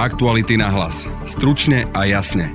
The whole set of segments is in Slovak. Aktuality na hlas. Stručne a jasne.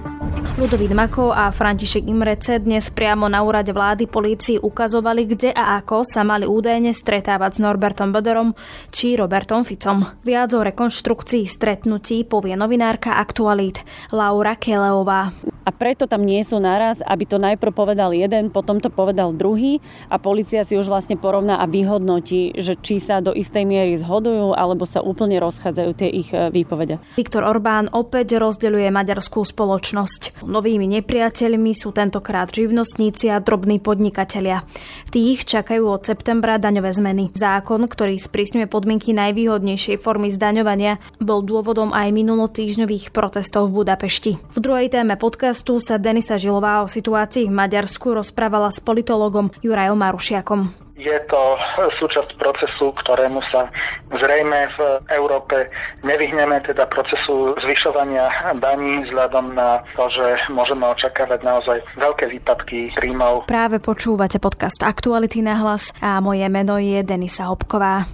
Ľudovít Makó a František Imrecze dnes priamo na úrade vlády polícii ukazovali, kde a ako sa mali údajne stretávať s Norbertom Bödörom či Robertom Ficom. Viac o rekonštrukcii stretnutí povie novinárka Aktualít Laura Kellöová. A preto tam nie sú naraz, aby to najprv povedal jeden, potom to povedal druhý a polícia si už vlastne porovná a vyhodnotí, že či sa do istej miery zhodujú alebo sa úplne rozchádzajú tie ich výpovede. Viktor Orbán opäť rozdeľuje maďarskú spoločnosť. Novými nepriateľmi sú tentokrát živnostníci a drobní podnikatelia. Tých čakajú od septembra daňové zmeny. Zákon, ktorý sprísňuje podmienky najvýhodnejšej formy zdaňovania, bol dôvodom aj minulotýždňových protestov v Budapešti. V druhej téme podcastu sa Denisa Žilová o situácii v Maďarsku rozprávala s politologom Jurajom Marušiakom. Je to súčasť procesu, ktorému sa zrejme v Európe nevyhneme, teda procesu zvyšovania daní vzhľadom na to, že môžeme očakávať naozaj veľké výpadky príjmov. Práve počúvate podcast Aktuality na hlas a moje meno je Denisa Hopková.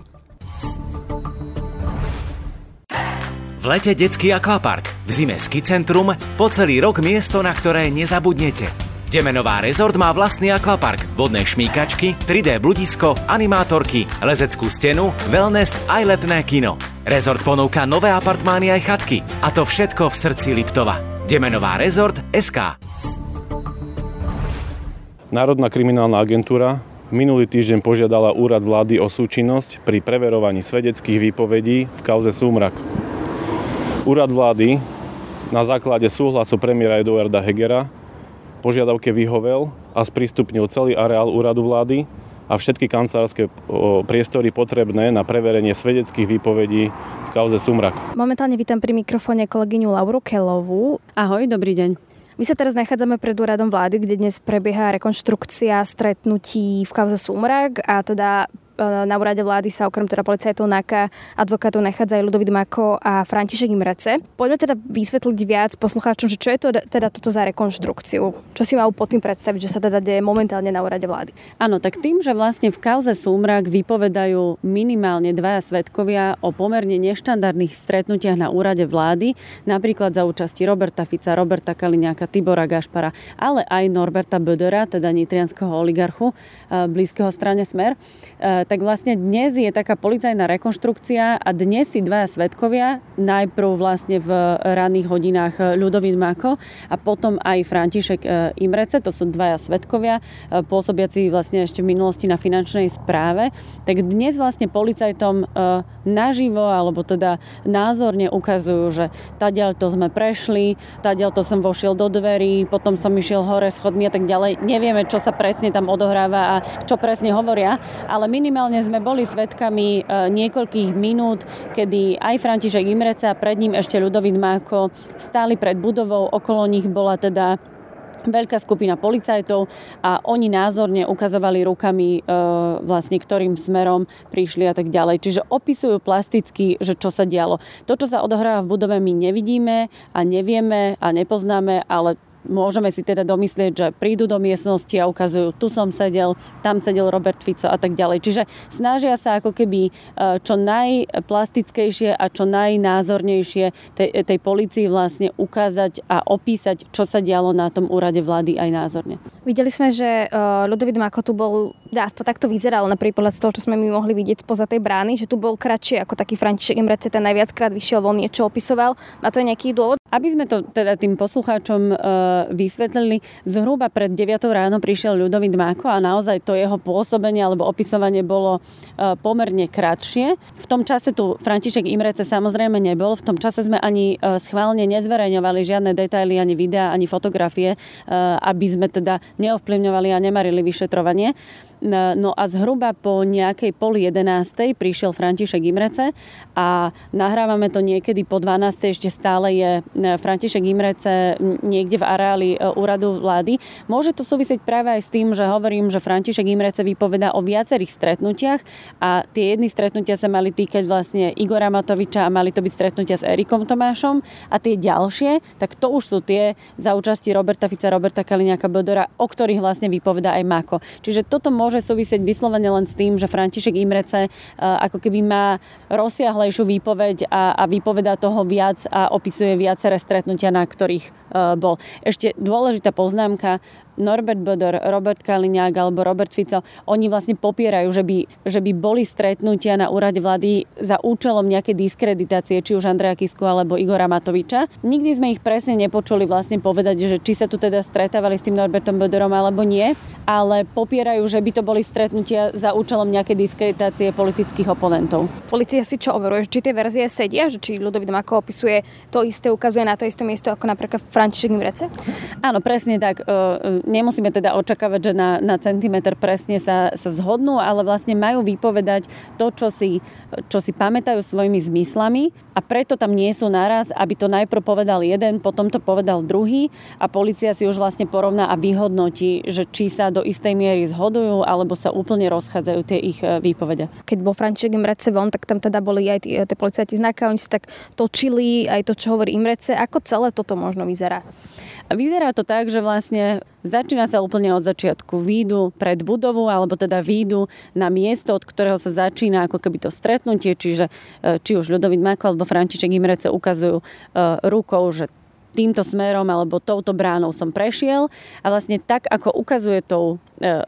V lete detský akvapark, v zime ski centrum, po celý rok miesto, na ktoré nezabudnete. Demenová rezort má vlastný akvapark, vodné šmíkačky, 3D bludisko, animátorky, lezeckú stenu, wellness aj letné kino. Rezort ponúka nové apartmány aj chatky, a to všetko v srdci Liptova. Demenová rezort SK. Národná kriminálna agentúra minulý týždeň požiadala úrad vlády o súčinnosť pri preverovaní svedeckých výpovedí v kauze Súmrak. Úrad vlády na základe súhlasu premiéra Eduarda Hegera požiadavke vyhovel a sprístupnil celý areál úradu vlády a všetky kancelárske priestory potrebné na preverenie svedeckých výpovedí v kauze Súmrak. Momentálne vítam pri mikrofóne kolegyňu Lauru Kellöovú. Ahoj, dobrý deň. My sa teraz nachádzame pred úradom vlády, kde dnes prebieha rekonštrukcia stretnutí v kauze Súmrak a teda na úrade vlády sa okrem teda policajtov NAKA, advokátov nachádzajú Ľudovít Makó a František Imrecze. Poďme teda vysvetliť viac poslucháčom, že čo je to teda toto za rekonštrukciu. Čo si majú pod tým predstaviť, že sa teda deje momentálne na úrade vlády? Áno, tak tým, že vlastne v kauze Súmrak vypovedajú minimálne dvaja svedkovia o pomerne neštandardných stretnutiach na úrade vlády, napríklad za účasti Roberta Fica, Roberta Kaliňáka, Tibora Gašpara, ale aj Norberta Bödöra, teda nitrianskeho oligarchu blízkeho strane Smer. Tak vlastne dnes je taká policajná rekonštrukcia a dnes si dvaja svedkovia, najprv vlastne v ranných hodinách Ľudovít Makó a potom aj František Imrecze, to sú dvaja svedkovia, pôsobiaci vlastne ešte v minulosti na finančnej správe, tak dnes vlastne policajtom naživo alebo teda názorne ukazujú, že tadiaľto sme prešli, tadiaľto som vošiel do dverí, potom som išiel hore schodmi a tak ďalej. Nevieme, čo sa presne tam odohráva a čo presne hovoria, ale minimálne sme boli svedkami niekoľkých minút, kedy aj František Imrecze a pred ním ešte Ľudovít Makó stáli pred budovou, okolo nich bola teda veľká skupina policajtov a oni názorne ukazovali rukami vlastne ktorým smerom prišli a tak ďalej. Čiže opisujú plasticky, že čo sa dialo. To, čo sa odohráva v budove, my nevidíme a nevieme a nepoznáme, ale môžeme si teda domyslieť, že prídu do miestnosti a ukazujú, tu som sedel, tam sedel Robert Fico a tak ďalej. Čiže snažia sa ako keby čo najplastickejšie a čo najnázornejšie tej polícii vlastne ukázať a opísať, čo sa dialo na tom úrade vlády aj názorne. Videli sme, že Ľudovít Makó tu bol, aspoň takto vyzeral na prvý pohľad z toho, čo sme my mohli vidieť spoza tej brány, že tu bol kratšie ako taký František Imrecze, ten najviackrát vyšiel von, niečo opisoval. A to je nejaký dôvod? Aby sme to teda tým poslucháčom vysvetlili. Zhruba pred 9 ráno prišiel Ľudovít Makó a naozaj to jeho pôsobenie alebo opisovanie bolo pomerne kratšie. V tom čase tu František Imrecze samozrejme nebol. V tom čase sme ani schválne nezverejňovali žiadne detaily, ani videá, ani fotografie, aby sme teda neovplyvňovali a nemarili vyšetrovanie. No a zhruba po nejakej 10:30 prišiel František Imrecze a nahrávame to niekedy po 12:00, ešte stále je František Imrecze niekde v areáli úradu vlády. Môže to súvisieť práve aj s tým, že hovorím, že František Imrecze vypovedá o viacerých stretnutiach a tie jedny stretnutia sa mali týkať vlastne Igora Matoviča a mali to byť stretnutia s Erikom Tomášom a tie ďalšie, tak to už sú tie za účasti Roberta Fica, Roberta Kaliňáka, Bödöra, o ktorých vlastne vypovedá aj Makó. Čiže toto môže súvisieť vyslovene len s tým, že František Imrecze ako keby má rozsiahlejšiu výpoveď a vypovedá toho viac a opisuje viaceré stretnutia, na ktorých bol. Ešte dôležitá poznámka, Norbert Bödör, Robert Kaliňák alebo Robert Fico, oni vlastne popierajú, že by boli stretnutia na úrade vlády za účelom nejakej diskreditácie, či už Andreja Kisku alebo Igora Matoviča. Nikdy sme ich presne nepočuli vlastne povedať, že či sa tu teda stretávali s tým Norbertom Bödörom alebo nie, ale popierajú, že by to boli stretnutia za účelom nejakej diskreditácie politických oponentov. Polícia si čo overuje? Či tie verzie sedia? Či Ľudovít Makó opisuje to isté, ukazuje na to isté miesto ako napríklad František Imrecze? Áno, presne tak. Nemusíme teda očakávať, že na centimetr presne sa zhodnú, ale vlastne majú vypovedať to, čo si pamätajú svojimi zmyslami a preto tam nie sú naraz, aby to najprv povedal jeden, potom to povedal druhý a polícia si už vlastne porovná a vyhodnotí, že či sa do istej miery zhodujú alebo sa úplne rozchádzajú tie ich výpovede. Keď bol František Imrecze von, tak tam teda boli aj tie policajti znaká, oni si tak točili aj to, čo hovorí Imrecze. Ako celé toto možno vyzerá? Vyzerá to tak, že vlastne začína sa úplne od začiatku. Výjdu pred budovu, alebo teda výjdu na miesto, od ktorého sa začína ako keby to stretnutie, čiže či už Ľudovít Makó alebo František Imrecze ukazujú rukou, že týmto smerom alebo touto bránou som prešiel a vlastne tak, ako ukazuje tou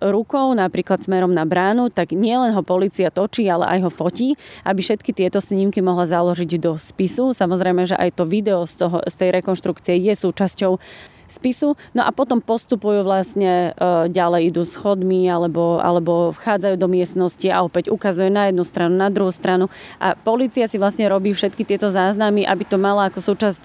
rukou, napríklad smerom na bránu, tak nielen ho polícia točí, ale aj ho fotí, aby všetky tieto snímky mohla založiť do spisu. Samozrejme, že aj to video z tej rekonštrukcie je súčasťou spisu. No a potom postupujú vlastne ďalej, idú schodmi alebo vchádzajú do miestnosti a opäť ukazuje na jednu stranu, na druhú stranu a polícia si vlastne robí všetky tieto záznamy, aby to mala ako súčasť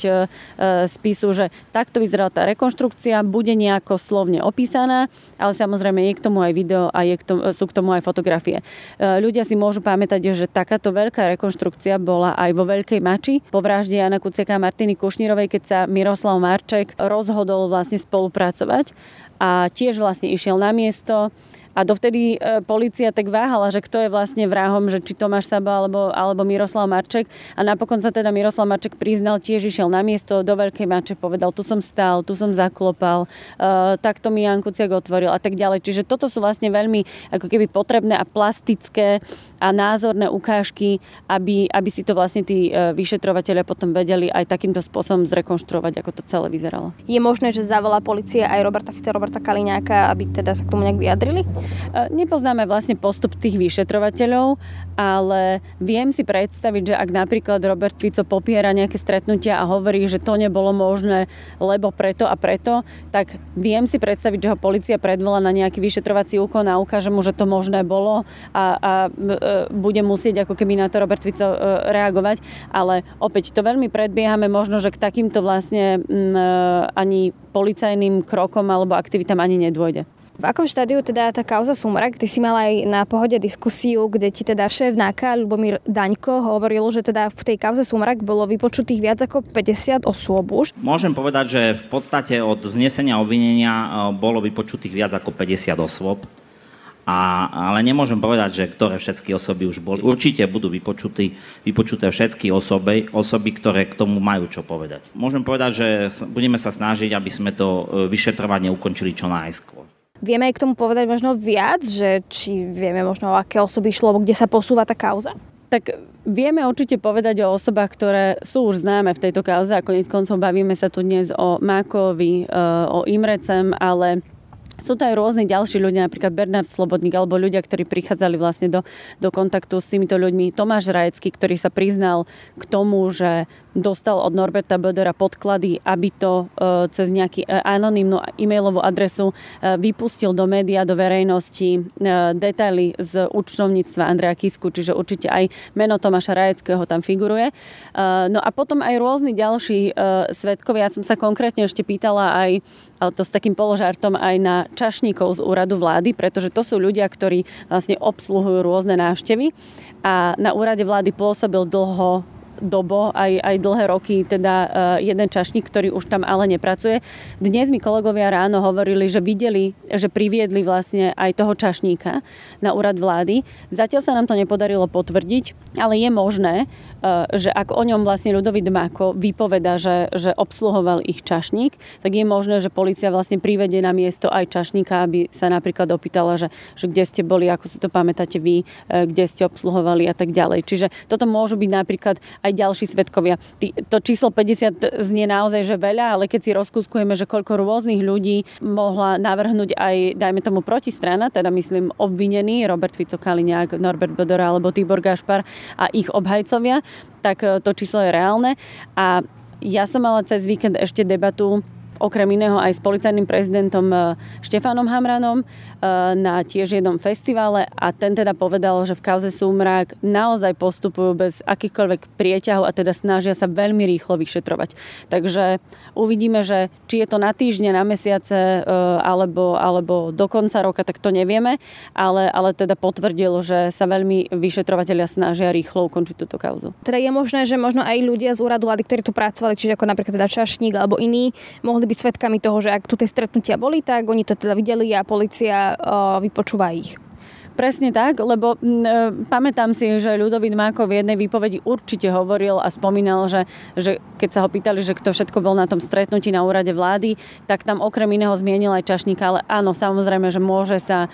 spisu, že takto vyzerala tá rekonštrukcia, bude nejako slovne opísaná, ale samozrejme je k tomu aj video a sú k tomu aj fotografie. Ľudia si môžu pamätať, že takáto veľká rekonštrukcia bola aj vo Veľkej Mači po vražde Jana Kuciaka a Martiny Kušnírovej, keď sa Miroslav Marček rozhodol vlastne spolupracovať a tiež vlastne išiel na miesto a dovtedy polícia tak váhala, že kto je vlastne vrahom, že či Tomáš Saba alebo Miroslav Marček a napokon sa teda Miroslav Marček priznal, tiež išiel na miesto do Veľkej Mače, povedal, tu som stál, tu som zaklopal, takto mi Jan Kuciak otvoril a tak ďalej. Čiže toto sú vlastne veľmi ako keby potrebné a plastické a názorné ukážky, aby si to vlastne tí vyšetrovatelia potom vedeli aj takýmto spôsobom zrekonštruovať, ako to celé vyzeralo. Je možné, že zavolá polícia aj Roberta Fica, Roberta Kaliňáka, aby teda sa k tomu nejak vyjadrili? Nepoznáme vlastne postup tých vyšetrovateľov, ale viem si predstaviť, že ak napríklad Robert Fico popiera nejaké stretnutia a hovorí, že to nebolo možné, lebo preto a preto, tak viem si predstaviť, že ho polícia predvolá na nejaký vyšetrovací úkon a ukáže mu, že to možné bolo a bude musieť ako keby na to Robert Fico reagovať, ale opäť to veľmi predbiehame, možno, že k takýmto vlastne ani policajným krokom alebo aktivitám ani nedôjde. V akom štádiu teda tá kauza Súmrak? Ty si mal aj na Pohode diskusiu, kde ti teda šéf NAKA Ľubomír Daňko hovoril, že teda v tej kauze Súmrak bolo vypočutých viac ako 50 osôb už. Môžem povedať, že v podstate od vznesenia obvinenia bolo vypočutých viac ako 50 osôb. Ale nemôžem povedať, že ktoré všetky osoby už boli. Určite budú vypočuté všetky osoby, ktoré k tomu majú čo povedať. Môžem povedať, že budeme sa snažiť, aby sme to vyšetrovanie ukončili čo najskôr. Vieme aj k tomu povedať možno viac, že či vieme možno, o aké osoby šlo, kde sa posúva tá kauza? Tak vieme určite povedať o osobách, ktoré sú už známe v tejto kauze a koniec koncov bavíme sa tu dnes o Mákovi, o Imrecze, ale sú to aj rôzne ďalší ľudia, napríklad Bernard Slobodník alebo ľudia, ktorí prichádzali vlastne do kontaktu s týmito ľuďmi. Tomáš Rajecký, ktorý sa priznal k tomu, že dostal od Norberta Bödöra podklady, aby to cez nejakú anonymnú e-mailovú adresu vypustil do médií, do verejnosti detaily z účtovníctva Andreja Kisku, čiže určite aj meno Tomáša Rajeckého tam figuruje. No a potom aj rôzni ďalší svedkovia. Ja som sa konkrétne ešte pýtala aj, ale to s takým položartom, aj na čašníkov z úradu vlády, pretože to sú ľudia, ktorí vlastne obsluhujú rôzne návštevy a na úrade vlády pôsobil dlho dobo, aj dlhé roky, teda jeden čašník, ktorý už tam ale nepracuje. Dnes mi kolegovia ráno hovorili, že videli, že priviedli vlastne aj toho čašníka na úrad vlády. Zatiaľ sa nám to nepodarilo potvrdiť, ale je možné, že ak o ňom vlastne Ľudovít Makó vypovedá, že obsluhoval ich čašník, tak je možné, že polícia vlastne privedie na miesto aj čašníka, aby sa napríklad opýtala, že kde ste boli, ako si to pamätáte vy, kde ste obsluhovali a tak ďalej. Čiže toto môžu byť napríklad aj ďalší svedkovia. To číslo 50 znie naozaj, že veľa, ale keď si rozkúskujeme, že koľko rôznych ľudí mohla navrhnúť aj, dajme tomu, protistrana, teda myslím obvinení, Robert Fico, Kaliňák, Norbert Bödör alebo Tibor Gašpar a ich obhajcovia, tak to číslo je reálne. A ja som mala cez víkend ešte debatu okrem iného aj s policajným prezidentom Štefanom Hamranom na tiež jednom festivale a ten teda povedal, že v kauze Súmrak naozaj postupujú bez akýchkoľvek prieťahov a teda snažia sa veľmi rýchlo vyšetrovať. Takže uvidíme, že či je to na týždne, na mesiace alebo do konca roka, tak to nevieme, ale teda potvrdilo, že sa veľmi vyšetrovatelia snažia rýchlo ukončiť túto kauzu. Teda je možné, že možno aj ľudia z úradu vlády, ktorí tu pracovali, čiže ako napríklad teda čašník alebo iní, mohli byť svedkami toho, že ak tu tie stretnutia boli, tak oni to teda videli a polícia vypočúva ich. Presne tak, lebo pamätám si, že Ľudovít Makó v jednej výpovedi určite hovoril a spomínal, že keď sa ho pýtali, že kto všetko bol na tom stretnutí na úrade vlády, tak tam okrem iného zmienil aj čašníka, ale áno, samozrejme, že môže sa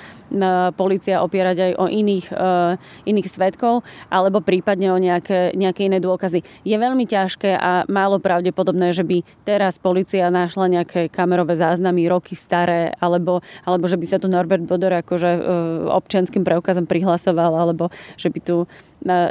polícia opierať aj o iných svedkov alebo prípadne o nejaké iné dôkazy. Je veľmi ťažké a málo pravdepodobné, že by teraz polícia našla nejaké kamerové záznamy roky staré alebo že by sa tu Norbert Bödör akože občianský preukazom prihlasoval, alebo že by tu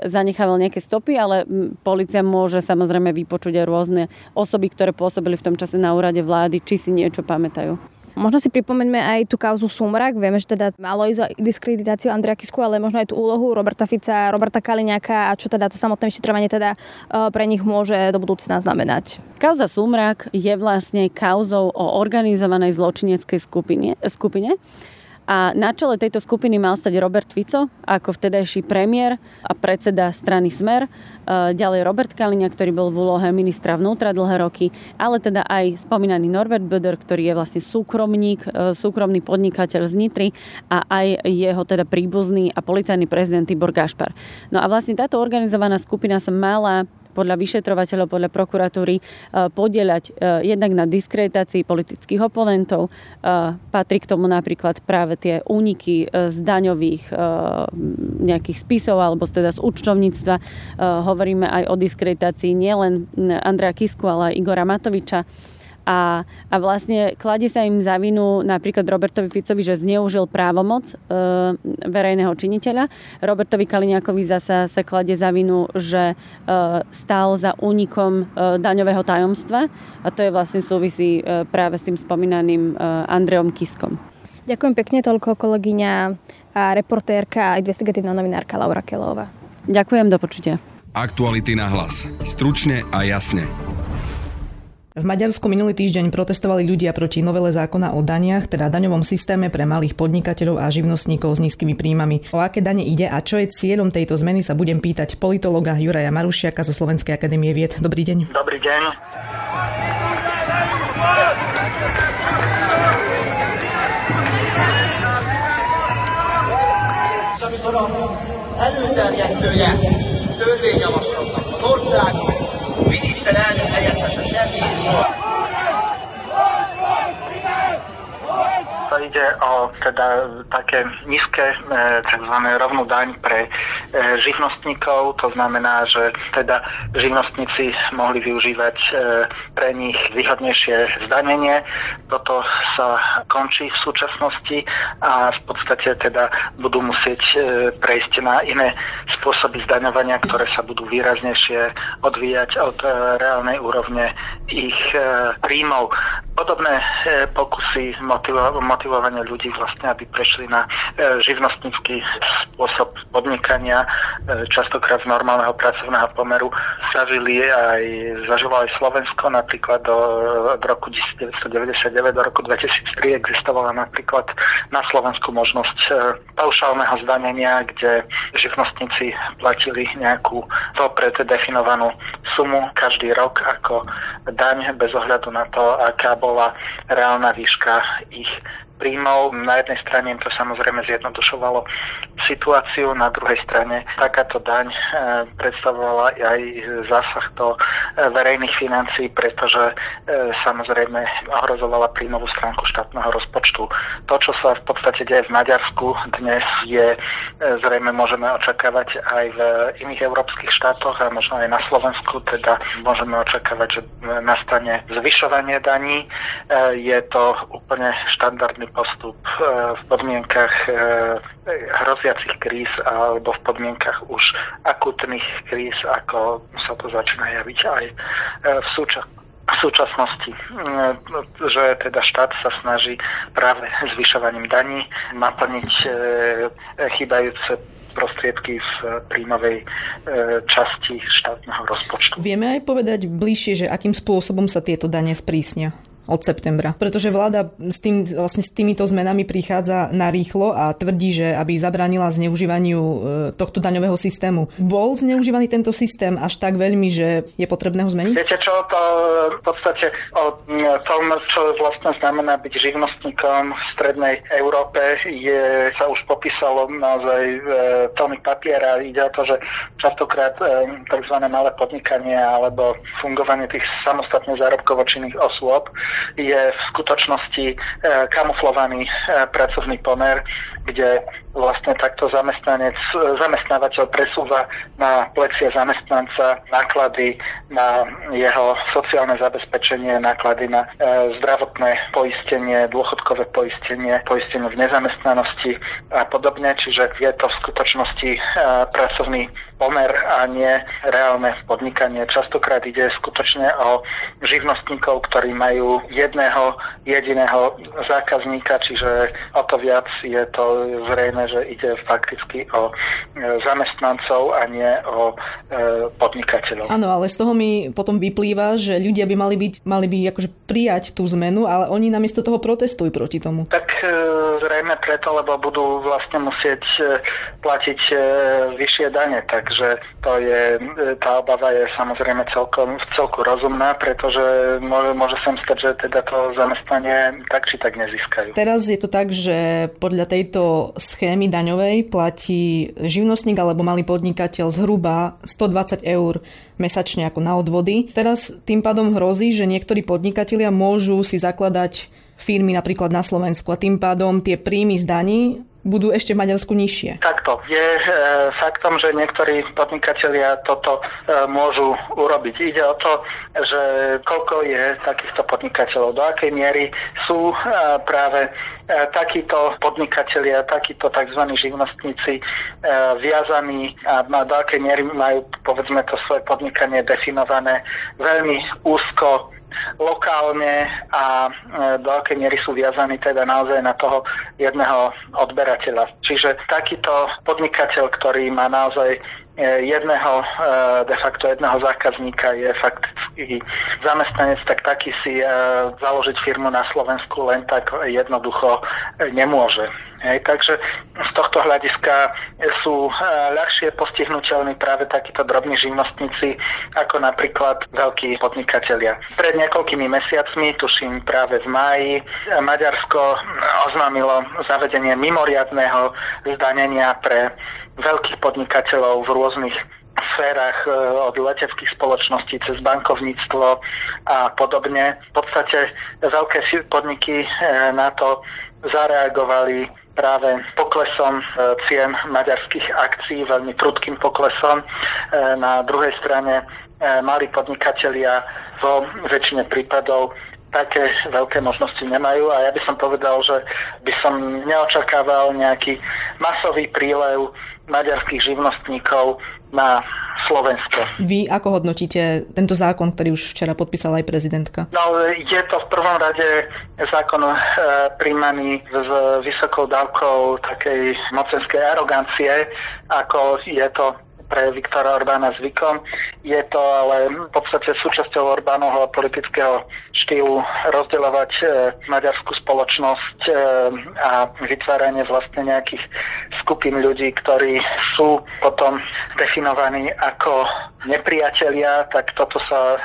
zanechával nejaké stopy, ale polícia môže samozrejme vypočuť aj rôzne osoby, ktoré pôsobili v tom čase na úrade vlády, či si niečo pamätajú. Možno si pripomeňme aj tú kauzu Súmrak. Vieme, že teda malo ísť o diskreditáciu Andreja Kisku, ale možno aj tú úlohu Roberta Fica, Roberta Kaliňáka a čo teda to samotné vyšetrovanie teda pre nich môže do budúcna znamenať. Kauza Súmrak je vlastne kauzou o organizovanej zločineckej skupine. A na čele tejto skupiny mal stať Robert Fico ako vtedajší premiér a predseda strany Smer. Ďalej Robert Kaliňák, ktorý bol v úlohe ministra vnútra dlhé roky, ale teda aj spomínaný Norbert Bödör, ktorý je vlastne súkromník, súkromný podnikateľ z Nitry a aj jeho teda príbuzný a policajný prezident Tibor Gašpar. No a vlastne táto organizovaná skupina sa mala podľa vyšetrovateľov, podľa prokuratúry podieľať jednak na diskreditácii politických oponentov. Patrí k tomu napríklad práve tie úniky z daňových nejakých spisov alebo teda z účtovníctva. Hovoríme aj o diskreditácii nielen Andreja Kisku, ale aj Igora Matoviča. A vlastne kladie sa im za vinu napríklad Robertovi Ficovi, že zneužil právomoc verejného činiteľa. Robertovi Kaliňákovi zasa sa kladie za vinu, že stál za únikom daňového tajomstva a to je vlastne súvisí práve s tým spomínaným Andrejom Kiskom. Ďakujem pekne, toľko kolegyňa a reportérka a investigatívna novinárka Laura Kellöová. Ďakujem, do počutia. Aktuality na hlas. Stručne a jasne. V Maďarsku minulý týždeň protestovali ľudia proti novele zákona o daniach, teda daňovom systéme pre malých podnikateľov a živnostníkov s nízkymi príjmami. O aké dane ide a čo je cieľom tejto zmeny, sa budem pýtať politológa Juraja Marušiaka zo Slovenskej akadémie vied. Dobrý deň. Dobrý deň. To ide o teda také nízke tzv. Rovnú daň pre živnostníkov, to znamená, že teda živnostníci mohli využívať pre nich výhodnejšie zdanenie. Toto sa končí v súčasnosti a v podstate teda budú musieť prejsť na iné spôsoby zdaňovania, ktoré sa budú výraznejšie odvíjať od reálnej úrovne ich príjmov. Podobné pokusy motivovania ľudí vlastne, aby prešli na živnostnícky spôsob podnikania, častokrát z normálneho pracovného pomeru, zažilo aj Slovensko. Napríklad od roku 1999 do roku 2003 existovala napríklad na Slovensku možnosť paušálneho zdanenia, kde živnostníci platili nejakú vopred definovanú sumu každý rok ako daň bez ohľadu na to, aká bola reálna výška ich príjmov. Na jednej strane im to samozrejme zjednodušovalo situáciu, na druhej strane takáto daň predstavovala aj zásah do verejných financií, pretože samozrejme ohrozovala príjmovú stránku štátneho rozpočtu. To, čo sa v podstate deje v Maďarsku dnes, je zrejme môžeme očakávať aj v iných európskych štátoch a možno aj na Slovensku, teda môžeme očakávať, že nastane zvyšovanie daní. Je to úplne štandardný postup v podmienkach hroziacich kríz alebo v podmienkach už akutných kríz, ako sa to začína javiť aj v súčasnosti, že teda štát sa snaží práve zvyšovaním daní naplniť chýbajúce prostriedky z príjmovej časti štátneho rozpočtu. Vieme aj povedať bližšie, že akým spôsobom sa tieto dane sprísnia od septembra. Pretože vláda s týmito zmenami prichádza narýchlo a tvrdí, že aby zabránila zneužívaniu tohto daňového systému. Bol zneužívaný tento systém až tak veľmi, že je potrebné ho zmeniť? Viete čo, to v podstate o tom, čo vlastne znamená byť živnostníkom v strednej Európe, sa už popísalo naozaj tóny papiera. Ide o to, že častokrát tzv. Malé podnikanie alebo fungovanie tých samostatne zárobkovo činných osôb je v skutočnosti kamuflovaný pracovný pomer, kde vlastne takto zamestnávateľ presúva na plecie zamestnanca náklady na jeho sociálne zabezpečenie, náklady na zdravotné poistenie, dôchodkové poistenie, poistenie v nezamestnanosti a podobne. Čiže je to v skutočnosti pracovný pomer a nie reálne podnikanie. Častokrát ide skutočne o živnostníkov, ktorí majú jedného jediného zákazníka, čiže o to viac je to zrejme, že ide fakticky o zamestnancov a nie o podnikateľov. Áno, ale z toho mi potom vyplýva, že ľudia by mali by akože prijať tú zmenu, ale oni namiesto toho protestujú proti tomu. Tak zrejme preto, lebo budú vlastne musieť platiť vyššie dane, takže to je, tá obava je samozrejme v celku rozumná, pretože môže sa stať, že teda to zamestnanie tak či tak nezískajú. Teraz je to tak, že podľa tejto schémy daňovej platí živnostník alebo malý podnikateľ zhruba 120 eur mesačne ako na odvody. Teraz tým pádom hrozí, že niektorí podnikatelia môžu si zakladať firmy napríklad na Slovensku a tým pádom tie príjmy z daní budú ešte v Maďarsku nižšie. Takto. Je faktom, že niektorí podnikatelia toto môžu urobiť. Ide o to, že koľko je takýchto podnikateľov, do akej miery sú práve takíto podnikatelia, takíto tzv. Živnostníci viazaní a do akej miery majú, povedzme, to svoje podnikanie definované veľmi úzko lokálne a do akej miery sú viazaní teda naozaj na toho jedného odberateľa. Čiže takýto podnikateľ, ktorý má naozaj de facto jedného zákazníka, je fakticky zamestnanec, tak taký si založiť firmu na Slovensku len tak jednoducho nemôže. Takže z tohto hľadiska sú ľahšie postihnuteľní práve takíto drobní živnostníci ako napríklad veľkí podnikatelia. Pred niekoľkými mesiacmi, tuším práve v máji, Maďarsko oznámilo zavedenie mimoriadneho zdanenia pre veľkých podnikateľov v rôznych sférach, od leteckých spoločností cez bankovníctvo a podobne. V podstate veľké podniky na to zareagovali práve poklesom cien maďarských akcií, veľmi prudkým poklesom. Na druhej strane malí podnikatelia vo väčšine prípadov také veľké možnosti nemajú a ja by som povedal, že by som neočakával nejaký masový prílev maďarských živnostníkov na Slovensko. Vy ako hodnotíte tento zákon, ktorý už včera podpísala aj prezidentka? No, je to v prvom rade zákon príjmaný s vysokou dávkou takej mocenskej arogancie, ako je to pre Viktora Orbána zvykom. Je to ale v podstate súčasťou Orbánovho politického štýlu rozdeľovať maďarskú spoločnosť a vytváranie vlastne nejakých skupín ľudí, ktorí sú potom definovaní ako nepriatelia, tak toto sa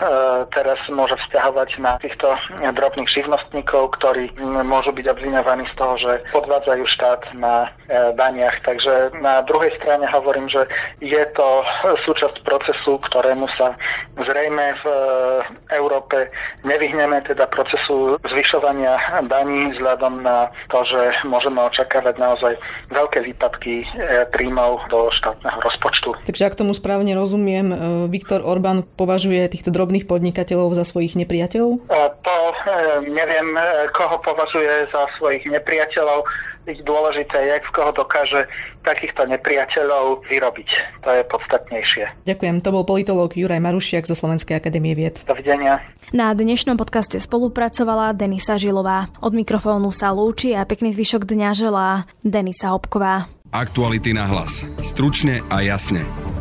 teraz môže vzťahovať na týchto drobných živnostníkov, ktorí môžu byť obviňovaní z toho, že podvádzajú štát na daniach. Takže na druhej strane hovorím, že je to súčasť procesu, ktorému sa zrejme v Európe nevyhneme, teda procesu zvyšovania daní vzhľadom na to, že môžeme očakávať naozaj veľké výpadky príjmov do štátneho rozpočtu. Takže ak tomu správne rozumiem, Viktor Orbán považuje týchto drobných podnikateľov za svojich nepriateľov? To neviem, koho považuje za svojich nepriateľov. Dôležité je, z koho dokáže takýchto nepriateľov vyrobiť. To je podstatnejšie. Ďakujem. To bol politológ Juraj Marušiak zo Slovenskej akadémie vied. Dovidenia. Na dnešnom podcaste spolupracovala Denisa Žilová. Od mikrofónu sa lúči a pekný zvyšok dňa želá Denisa Hopková. Aktuality na hlas. Stručne a jasne.